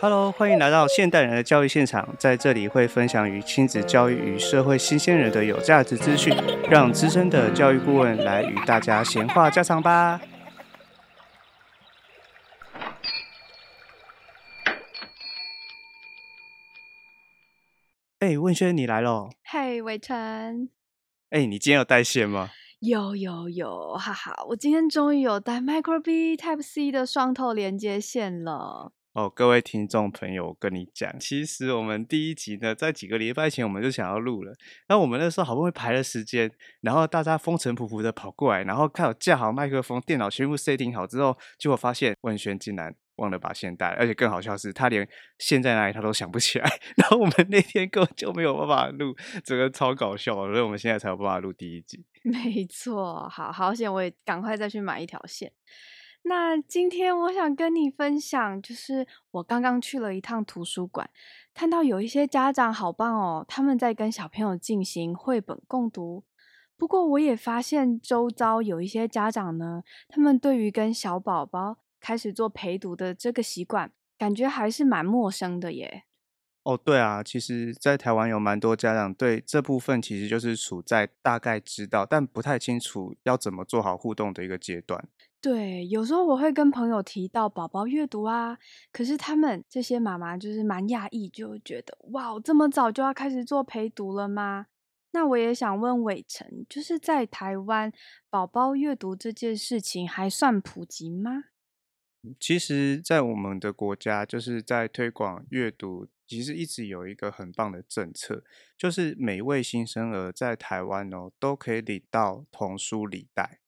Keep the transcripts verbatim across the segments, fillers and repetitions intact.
Hello， 欢迎来到现代人的教育现场，在这里会分享与亲子教育与社会新鲜人的有价值资讯，让资深的教育顾问来与大家闲话家常吧。哎、欸，问轩你来咯。嘿，伟成。哎、欸，你今天有带线吗？有有有，哈哈，我今天终于有带 Micro B Type C 的双头连接线了。哦，各位听众朋友，我跟你讲，其实我们第一集呢，在几个礼拜前我们就想要录了，那我们那时候好不容易排了时间，然后大家风尘仆仆的跑过来，然后看我架好麦克风，电脑全部 setting 好之后，结果发现文轩竟然忘了把线带，而且更好笑是他连线在哪里他都想不起来，然后我们那天根本就没有办法录，整个超搞笑，所以我们现在才有办法录第一集。没错，好好险我也赶快再去买一条线。那今天我想跟你分享，就是我刚刚去了一趟图书馆，看到有一些家长好棒哦，他们在跟小朋友进行绘本共读。不过我也发现周遭有一些家长呢，他们对于跟小宝宝开始做陪读的这个习惯，感觉还是蛮陌生的耶。哦，对啊，其实在台湾有蛮多家长对这部分其实就是处在大概知道，但不太清楚要怎么做好互动的一个阶段。对，有时候我会跟朋友提到宝宝阅读啊，可是他们这些妈妈就是蛮讶异，就觉得哇，这么早就要开始做陪读了吗？那我也想问伟成，就是在台湾宝宝阅读这件事情还算普及吗？其实在我们的国家，就是在推广阅读其实一直有一个很棒的政策，就是每位新生儿在台湾哦都可以领到童书礼袋。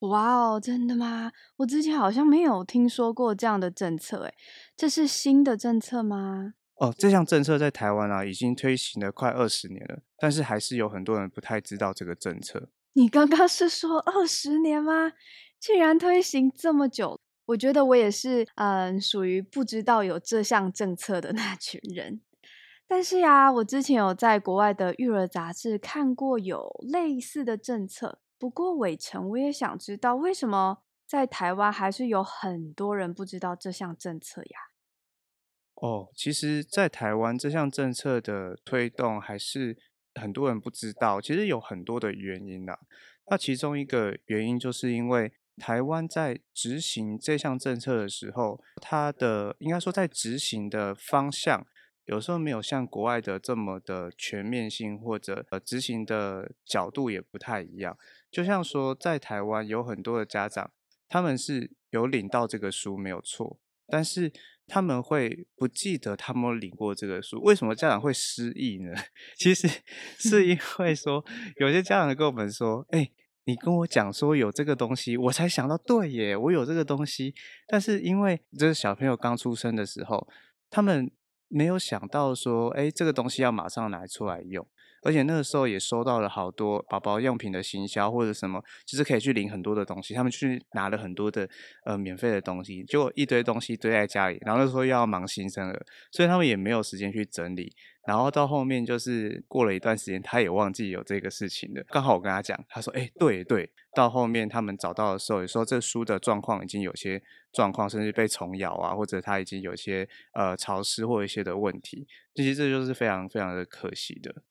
哇哦，真的吗？我之前好像没有听说过这样的政策，诶，这是新的政策吗？哦，这项政策在台湾啊已经推行了快二十年了，但是还是有很多人不太知道这个政策。你刚刚是说二十年吗？竟然推行这么久，我觉得我也是嗯，属于不知道有这项政策的那群人。但是呀、啊，我之前有在国外的育儿杂志看过有类似的政策。不过伟成，我也想知道为什么在台湾还是有很多人不知道这项政策呀？哦，其实在台湾这项政策的推动还是很多人不知道，其实有很多的原因啊。那其中一个原因就是因为台湾在执行这项政策的时候，它的应该说在执行的方向有时候没有像国外的这么的全面性，或者呃执行的角度也不太一样。就像说在台湾有很多的家长，他们是有领到这个书没有错，但是他们会不记得他们领过这个书。为什么家长会失忆呢？其实是因为说有些家长跟我们说，哎、欸你跟我讲说有这个东西，我才想到对耶，我有这个东西。但是因为这小朋友刚出生的时候，他们没有想到说，哎，这个东西要马上拿出来用。而且那个时候也收到了好多宝宝用品的行销或者什么，就是可以去领很多的东西，他们去拿了很多的呃免费的东西，结果一堆东西堆在家里，然后那时候又要忙新生儿，所以他们也没有时间去整理。然后到后面就是过了一段时间，他也忘记有这个事情了。刚好我跟他讲，他说：“哎、欸，对对。”到后面他们找到的时候，也说这书的状况已经有些状况，甚至被虫咬啊，或者它已经有些呃潮湿或一些的问题。其实这就是非常非常的可惜的。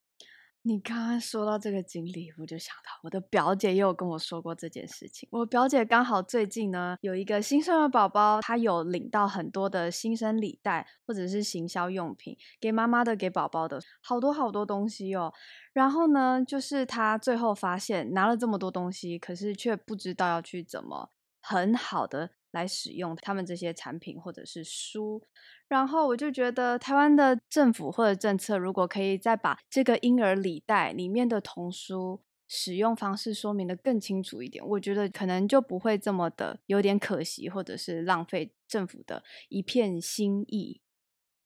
你刚刚说到这个经历，我就想到我的表姐也有跟我说过这件事情。我表姐刚好最近呢有一个新生儿宝宝，她有领到很多的新生礼袋或者是行销用品，给妈妈的给宝宝的，好多好多东西哦。然后呢就是她最后发现拿了这么多东西，可是却不知道要去怎么很好的来使用他们这些产品或者是书。然后我就觉得台湾的政府或者政策如果可以再把这个婴儿礼袋里面的童书使用方式说明的更清楚一点，我觉得可能就不会这么的有点可惜，或者是浪费政府的一片心意。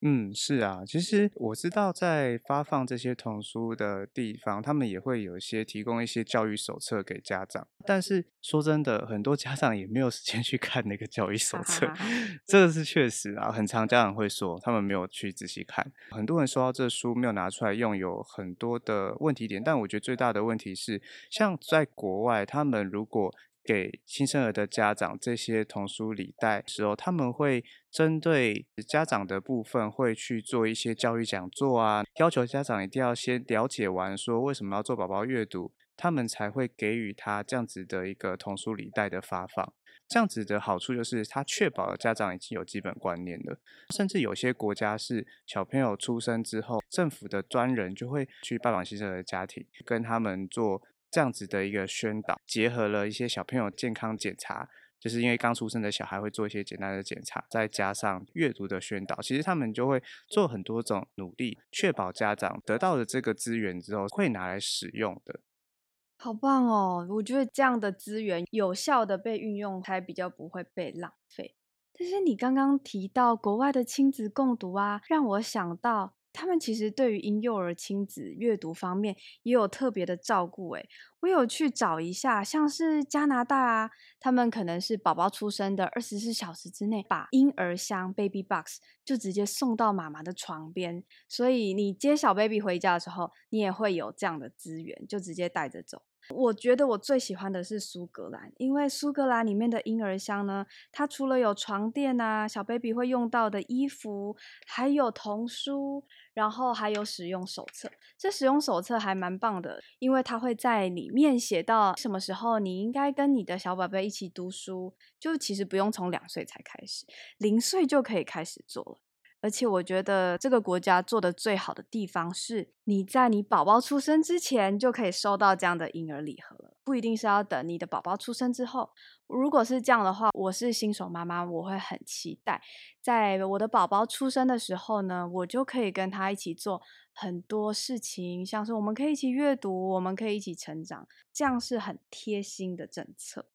嗯，是啊，其实我知道在发放这些童书的地方，他们也会有一些提供一些教育手册给家长，但是说真的，很多家长也没有时间去看那个教育手册，啊、这个是确实啊，很常家长会说他们没有去仔细看，很多人收到这书没有拿出来用，有很多的问题点。但我觉得最大的问题是，像在国外，他们如果给新生儿的家长这些童书礼袋时候，他们会针对家长的部分会去做一些教育讲座啊，要求家长一定要先了解完说为什么要做宝宝阅读，他们才会给予他这样子的一个童书礼袋的发放。这样子的好处就是他确保了家长已经有基本观念了，甚至有些国家是小朋友出生之后，政府的专人就会去拜访新生儿的家庭，跟他们做这样子的一个宣导，结合了一些小朋友健康检查，就是因为刚出生的小孩会做一些简单的检查，再加上阅读的宣导，其实他们就会做很多种努力，确保家长得到了这个资源之后会拿来使用的。好棒哦，我觉得这样的资源有效的被运用才比较不会被浪费。但是你刚刚提到国外的亲子共读啊，让我想到他们其实对于婴幼儿亲子阅读方面也有特别的照顾耶。我有去找一下，像是加拿大啊，他们可能是宝宝出生的二十四小时之内把婴儿箱 baby box 就直接送到妈妈的床边，所以你接小 baby 回家的时候你也会有这样的资源，就直接带着走。我觉得我最喜欢的是苏格兰，因为苏格兰里面的婴儿箱呢，它除了有床垫啊，小 baby 会用到的衣服，还有童书，然后还有使用手册。这使用手册还蛮棒的，因为它会在里面写到什么时候你应该跟你的小宝贝一起读书，就其实不用从两岁才开始，零岁就可以开始做了。而且我觉得这个国家做的最好的地方是，你在你宝宝出生之前就可以收到这样的婴儿礼盒了，不一定是要等你的宝宝出生之后。如果是这样的话，我是新手妈妈，我会很期待在我的宝宝出生的时候呢，我就可以跟他一起做很多事情，像是我们可以一起阅读，我们可以一起成长，这样是很贴心的政策。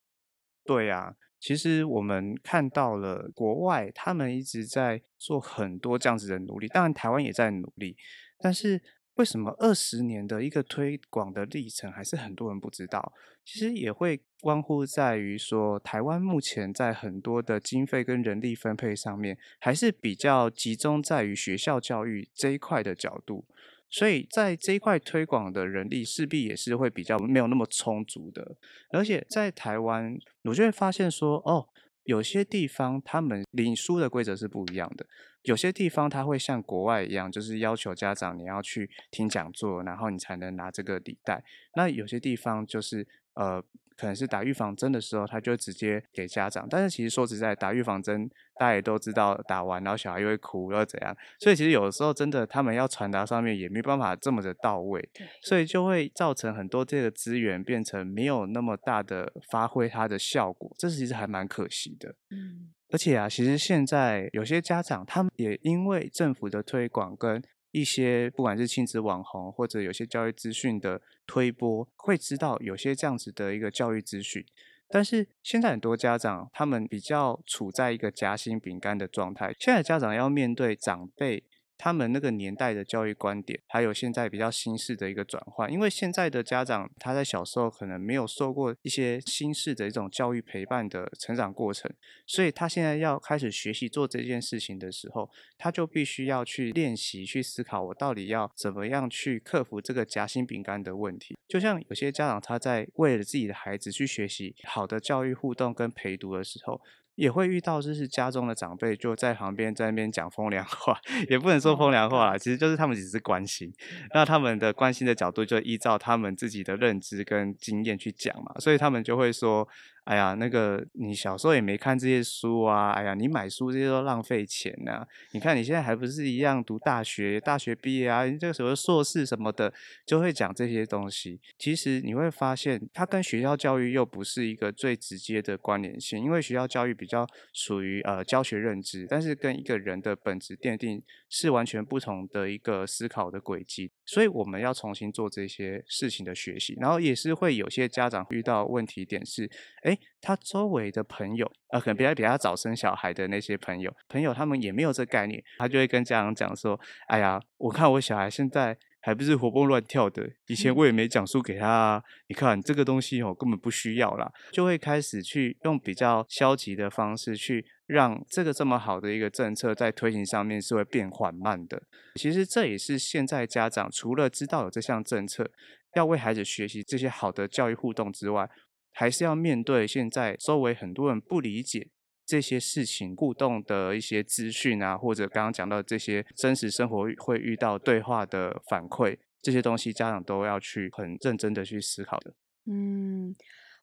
对啊，其实我们看到了国外他们一直在做很多这样子的努力，当然台湾也在努力，但是为什么二十年的一个推广的历程还是很多人不知道？其实也会关乎在于说，台湾目前在很多的经费跟人力分配上面还是比较集中在于学校教育这一块的角度，所以在这一块推广的人力势必也是会比较没有那么充足的。而且在台湾我就会发现说，哦，有些地方他们领书的规则是不一样的，有些地方他会像国外一样，就是要求家长你要去听讲座，然后你才能拿这个礼袋。那有些地方就是呃，可能是打预防针的时候他就直接给家长，但是其实说实在，打预防针大家也都知道，打完然后小孩又会哭又怎样，所以其实有的时候真的他们要传达上面也没办法这么的到位，所以就会造成很多这个资源变成没有那么大的发挥它的效果，这其实还蛮可惜的。嗯，而且啊，其实现在有些家长他们也因为政府的推广跟一些不管是亲子网红或者有些教育资讯的推播，会知道有些这样子的一个教育资讯，但是现在很多家长他们比较处在一个夹心饼干的状态。现在家长要面对长辈他们那个年代的教育观点，还有现在比较新式的一个转换，因为现在的家长他在小时候可能没有受过一些新式的一种教育陪伴的成长过程，所以他现在要开始学习做这件事情的时候，他就必须要去练习去思考我到底要怎么样去克服这个夹心饼干的问题。就像有些家长他在为了自己的孩子去学习好的教育互动跟陪读的时候，也会遇到就是家中的长辈就在旁边在那边讲风凉话，也不能说风凉话啦，其实就是他们只是关心，那他们的关心的角度就依照他们自己的认知跟经验去讲嘛，所以他们就会说，哎呀，那个你小时候也没看这些书啊，哎呀，你买书这些都浪费钱啊，你看你现在还不是一样读大学，大学毕业啊，你这个什么硕士什么的，就会讲这些东西。其实你会发现它跟学校教育又不是一个最直接的关联性，因为学校教育比较属于呃教学认知，但是跟一个人的本质奠定是完全不同的一个思考的轨迹，所以我们要重新做这些事情的学习。然后也是会有些家长遇到问题点是，哎，他周围的朋友、呃、可能比较比较早生小孩的那些朋友朋友他们也没有这概念，他就会跟家长讲说，哎呀，我看我小孩现在还不是活蹦乱跳的，以前我也没讲述给他、啊、你看这个东西、哦、根本不需要啦，就会开始去用比较消极的方式去让这个这么好的一个政策在推行上面是会变缓慢的。其实这也是现在家长除了知道有这项政策要为孩子学习这些好的教育互动之外，还是要面对现在周围很多人不理解这些事情互动的一些资讯啊，或者刚刚讲到这些真实生活会遇到对话的反馈，这些东西家长都要去很认真的去思考的。嗯，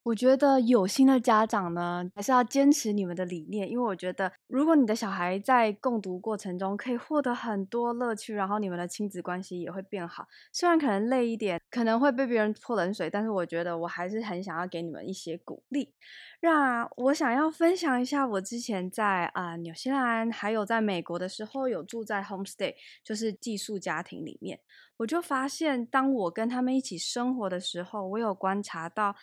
我觉得有心的家长呢还是要坚持你们的理念，因为我觉得如果你的小孩在共读过程中可以获得很多乐趣，然后你们的亲子关系也会变好，虽然可能累一点，可能会被别人泼冷水，但是我觉得我还是很想要给你们一些鼓励。那我想要分享一下我之前在啊、呃、纽西兰还有在美国的时候有住在 Homestay， 就是寄宿家庭里面，我就发现当我跟他们一起生活的时候，我有观察到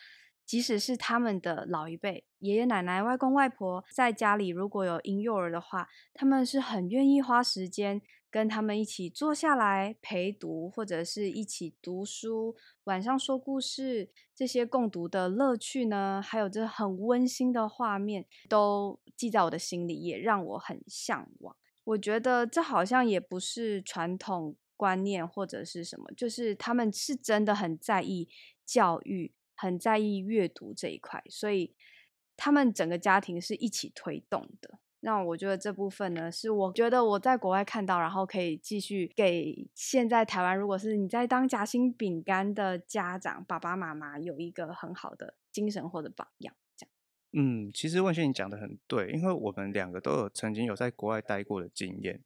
即使是他们的老一辈爷爷奶奶外公外婆在家里如果有婴幼儿的话，他们是很愿意花时间跟他们一起坐下来陪读，或者是一起读书，晚上说故事，这些共读的乐趣呢，还有这很温馨的画面都记在我的心里，也让我很向往。我觉得这好像也不是传统观念或者是什么，就是他们是真的很在意教育，很在意阅读这一块，所以他们整个家庭是一起推动的。那我觉得这部分呢是我觉得我在国外看到，然后可以继续给现在台湾如果是你在当夹心饼干的家长爸爸妈妈有一个很好的精神或者榜样这样。嗯，其实文萱你讲的很对，因为我们两个都有曾经有在国外待过的经验，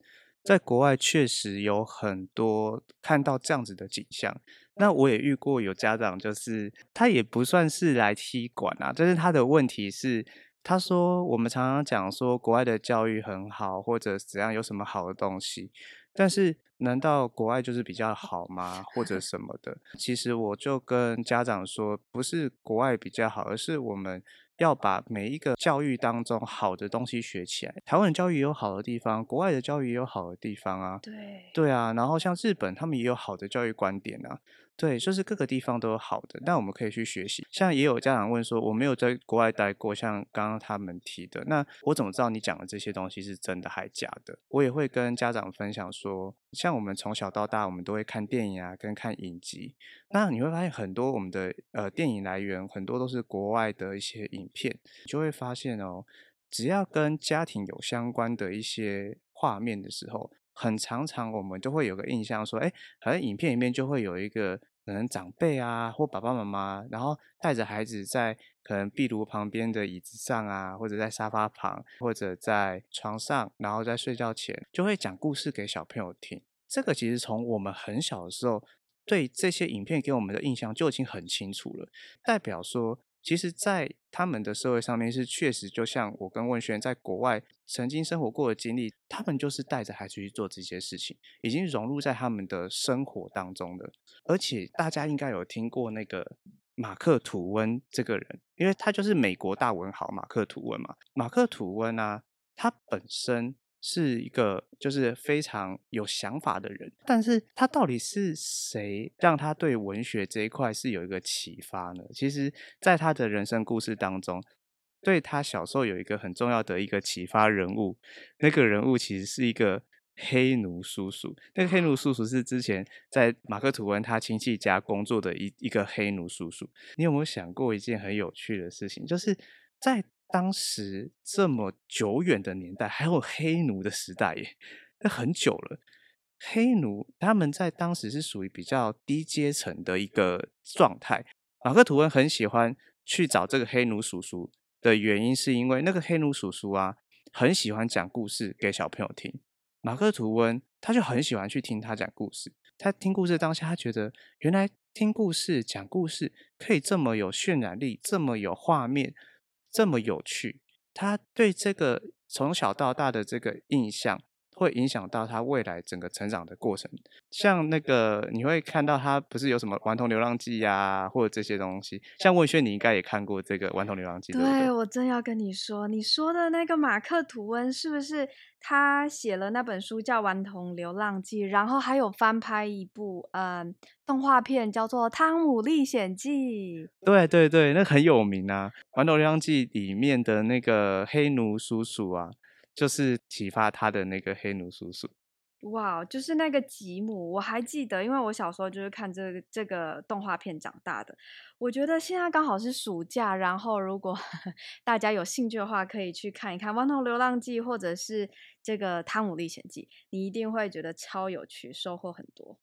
在国外确实有很多看到这样子的景象。那我也遇过有家长，就是他也不算是来踢馆啊，但是他的问题是他说我们常常讲说国外的教育很好或者怎样有什么好的东西，但是难道国外就是比较好吗或者什么的。其实我就跟家长说不是国外比较好，而是我们要把每一个教育当中好的东西学起来。台湾的教育也有好的地方，国外的教育也有好的地方啊。对对啊，然后像日本他们也有好的教育观点啊。对，就是各个地方都有好的，但我们可以去学习。像也有家长问说我没有在国外待过，像刚刚他们提的，那我怎么知道你讲的这些东西是真的还假的。我也会跟家长分享说，像我们从小到大我们都会看电影啊跟看影集，那你会发现很多我们的呃电影来源很多都是国外的一些影片，你就会发现哦，只要跟家庭有相关的一些画面的时候，很常常我们就会有个印象说，哎，好像影片里面就会有一个可能长辈啊或爸爸妈妈，然后带着孩子在可能壁炉旁边的椅子上啊，或者在沙发旁，或者在床上，然后在睡觉前就会讲故事给小朋友听。这个其实从我们很小的时候对这些影片给我们的印象就已经很清楚了，代表说其实在他们的社会上面是确实就像我跟文萱在国外曾经生活过的经历，他们就是带着孩子去做这些事情，已经融入在他们的生活当中了。而且大家应该有听过那个马克吐温这个人，因为他就是美国大文豪马克吐温嘛。马克吐温啊，他本身是一个就是非常有想法的人，但是他到底是谁让他对文学这一块是有一个启发呢？其实在他的人生故事当中，对他小时候有一个很重要的一个启发人物，那个人物其实是一个黑奴叔叔。那个黑奴叔叔是之前在马克吐温他亲戚家工作的一一个黑奴叔叔。你有没有想过一件很有趣的事情，就是在当时这么久远的年代还有黑奴的时代耶，那很久了。黑奴他们在当时是属于比较低阶层的一个状态。马克吐温很喜欢去找这个黑奴叔叔的原因是因为那个黑奴叔叔啊很喜欢讲故事给小朋友听，马克吐温他就很喜欢去听他讲故事。他听故事当下他觉得原来听故事讲故事可以这么有渲染力，这么有画面，这么有趣，他对这个从小到大的这个印象会影响到他未来整个成长的过程。像那个你会看到他不是有什么顽童流浪记啊或者这些东西，像文萱你应该也看过这个顽童流浪记。 对, 对, 对我正要跟你说，你说的那个马克吐温是不是他写了那本书叫顽童流浪记，然后还有翻拍一部嗯动画片叫做《汤姆历险记》。对对对，那很有名啊。《顽童流浪记》里面的那个黑奴叔叔啊，就是启发他的那个黑奴叔叔。哇，就是那个吉姆，我还记得，因为我小时候就是看这个这个动画片长大的。我觉得现在刚好是暑假，然后如果大家有兴趣的话，可以去看一看《顽童流浪记》或者是这个《汤姆历险记》，你一定会觉得超有趣，收获很多。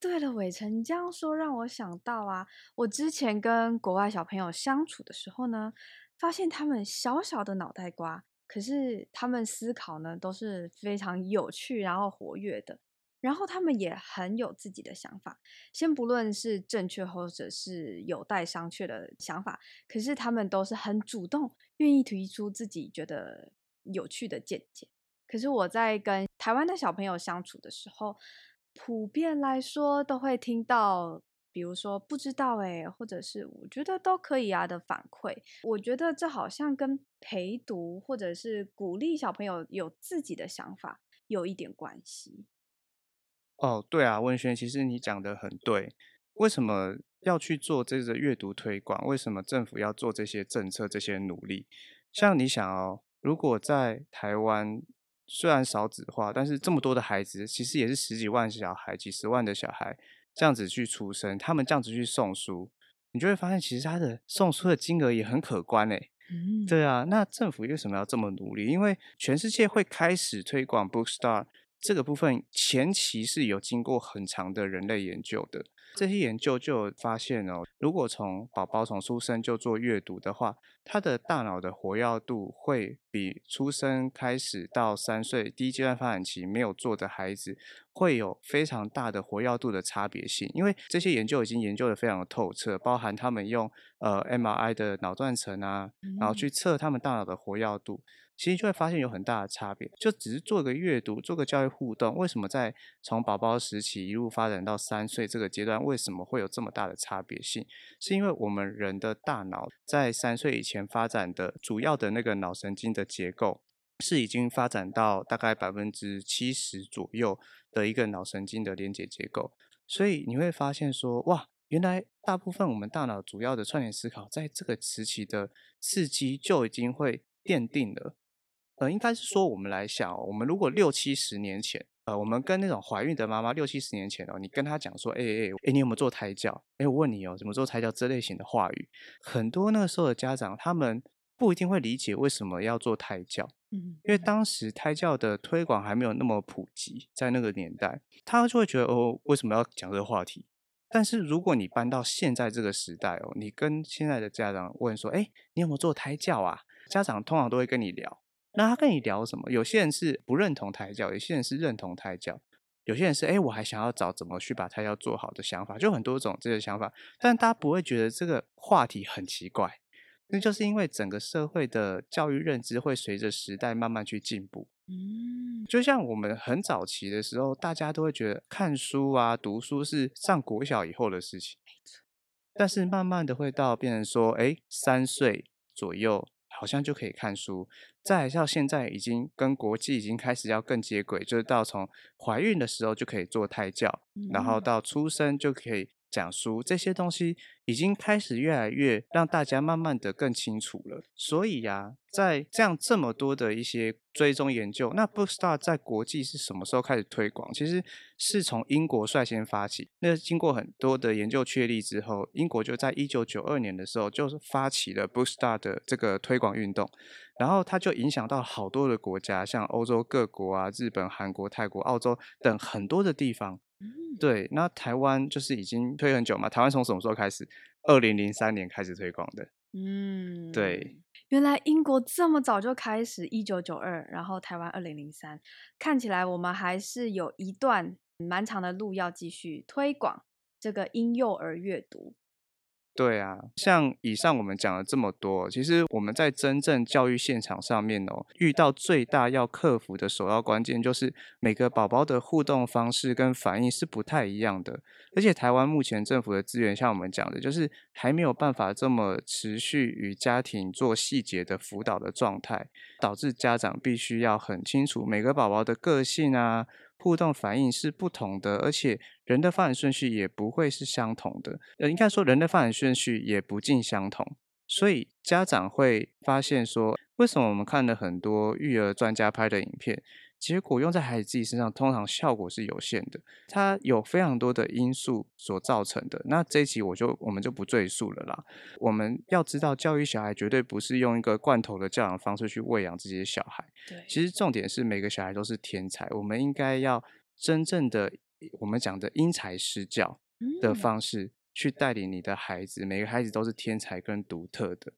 对了，伟成，你这样说让我想到啊，我之前跟国外小朋友相处的时候呢，发现他们小小的脑袋瓜，可是他们思考呢都是非常有趣然后活跃的，然后他们也很有自己的想法，先不论是正确或者是有待商榷的想法，可是他们都是很主动愿意提出自己觉得有趣的见解。可是我在跟台湾的小朋友相处的时候，普遍来说都会听到比如说不知道哎、欸，或者是我觉得都可以啊的反馈。我觉得这好像跟陪读或者是鼓励小朋友有自己的想法有一点关系。哦，对啊，文萱，其实你讲的很对。为什么要去做这个阅读推广？为什么政府要做这些政策、这些努力？像你想哦，如果在台湾虽然少子化，但是这么多的孩子，其实也是十几万小孩、几十万的小孩。这样子去出生，他们这样子去送书，你就会发现其实他的送书的金额也很可观诶、欸嗯、对啊，那政府为什么要这么努力？因为全世界会开始推广 Bookstart 这个部分，前期是有经过很长的人类研究的。这些研究就有发现哦，如果从宝宝从出生就做阅读的话，他的大脑的活跃度会比出生开始到三岁第一阶段发展期没有做的孩子会有非常大的活跃度的差别性。因为这些研究已经研究得非常的透彻，包含他们用呃 M R I 的脑断层啊，然后去测他们大脑的活跃度，其实就会发现有很大的差别。就只是做个阅读，做个教育互动，为什么在从宝宝时期一路发展到三岁这个阶段，为什么会有这么大的差别性？是因为我们人的大脑在三岁以前发展的主要的那个脑神经的结构是已经发展到大概 百分之七十 左右的一个脑神经的连结结构，所以你会发现说，哇，原来大部分我们大脑主要的串联思考在这个时期的刺激就已经会奠定了。呃，应该是说我们来想、哦、我们如果六七十年前呃，我们跟那种怀孕的妈妈六七十年前哦，你跟她讲说，哎哎哎，你有没有做胎教？哎，我问你哦，怎么做胎教？这类型的话语，很多那个时候的家长他们不一定会理解为什么要做胎教，嗯，因为当时胎教的推广还没有那么普及，在那个年代，他就会觉得哦，为什么要讲这个话题？但是如果你搬到现在这个时代哦，你跟现在的家长问说，哎，你有没有做胎教啊？家长通常都会跟你聊。那他跟你聊什么？有些人是不认同胎教，有些人是认同胎教，有些人是哎，我还想要找怎么去把胎教做好的想法，就很多种这些想法。但大家不会觉得这个话题很奇怪，那就是因为整个社会的教育认知会随着时代慢慢去进步。嗯，就像我们很早期的时候，大家都会觉得看书啊、读书是上国小以后的事情，但是慢慢的会到变成说，哎，三岁左右。好像就可以看书，再到现在已经跟国际已经开始要更接轨，就是到从怀孕的时候就可以做胎教、嗯、然后到出生就可以讲书，这些东西已经开始越来越让大家慢慢的更清楚了。所以啊，在这样这么多的一些追踪研究，那 Bookstart 在国际是什么时候开始推广？其实是从英国率先发起，那经过很多的研究确立之后，英国就在一九九二年的时候就发起了 Bookstart 的这个推广运动，然后它就影响到好多的国家，像欧洲各国啊、日本、韩国、泰国、澳洲等很多的地方。对，那台湾就是已经推很久嘛。台湾从什么时候开始？二零零三年开始推广的。嗯，对。原来英国这么早就开始，一九九二，然后台湾二零零三，看起来我们还是有一段蛮长的路要继续推广这个婴幼儿阅读。对啊，像以上我们讲了这么多，其实我们在真正教育现场上面哦，遇到最大要克服的首要关键就是每个宝宝的互动方式跟反应是不太一样的，而且台湾目前政府的资源像我们讲的，就是还没有办法这么持续与家庭做细节的辅导的状态，导致家长必须要很清楚每个宝宝的个性啊、互动反应是不同的，而且人的发展顺序也不会是相同的，呃，应该说人的发展顺序也不尽相同，所以家长会发现说，为什么我们看了很多育儿专家拍的影片，其实果用在孩子自己身上通常效果是有限的，它有非常多的因素所造成的。那这一期我就我们就不赘述了啦。我们要知道，教育小孩绝对不是用一个罐头的教养方式去喂养这些小孩。对，其实重点是每个小孩都是天才，我们应该要真正的我们讲的因材施教的方式、嗯、去带领你的孩子，每个孩子都是天才跟独特的。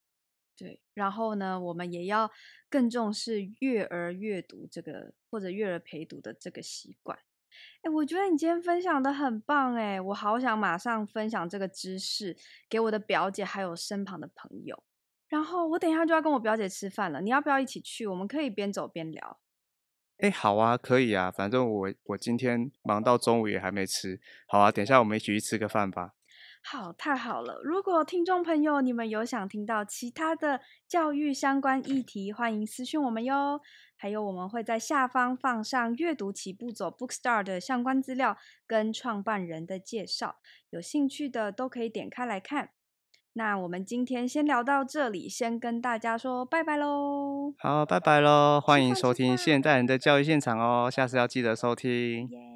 对，然后呢，我们也要更重视育儿阅读这个或者育儿陪读的这个习惯。哎，我觉得你今天分享的很棒，哎，我好想马上分享这个知识给我的表姐还有身旁的朋友。然后我等一下就要跟我表姐吃饭了，你要不要一起去？我们可以边走边聊。哎，好啊，可以啊，反正我我今天忙到中午也还没吃。好啊，等一下我们一起去吃个饭吧。好，太好了！如果听众朋友你们有想听到其他的教育相关议题，欢迎私讯我们哟。还有我们会在下方放上阅读起步走 Bookstart 的相关资料跟创办人的介绍，有兴趣的都可以点开来看。那我们今天先聊到这里，先跟大家说拜拜喽。好，拜拜喽！欢迎收听现代人的教育现场哦，下次要记得收听。Yeah.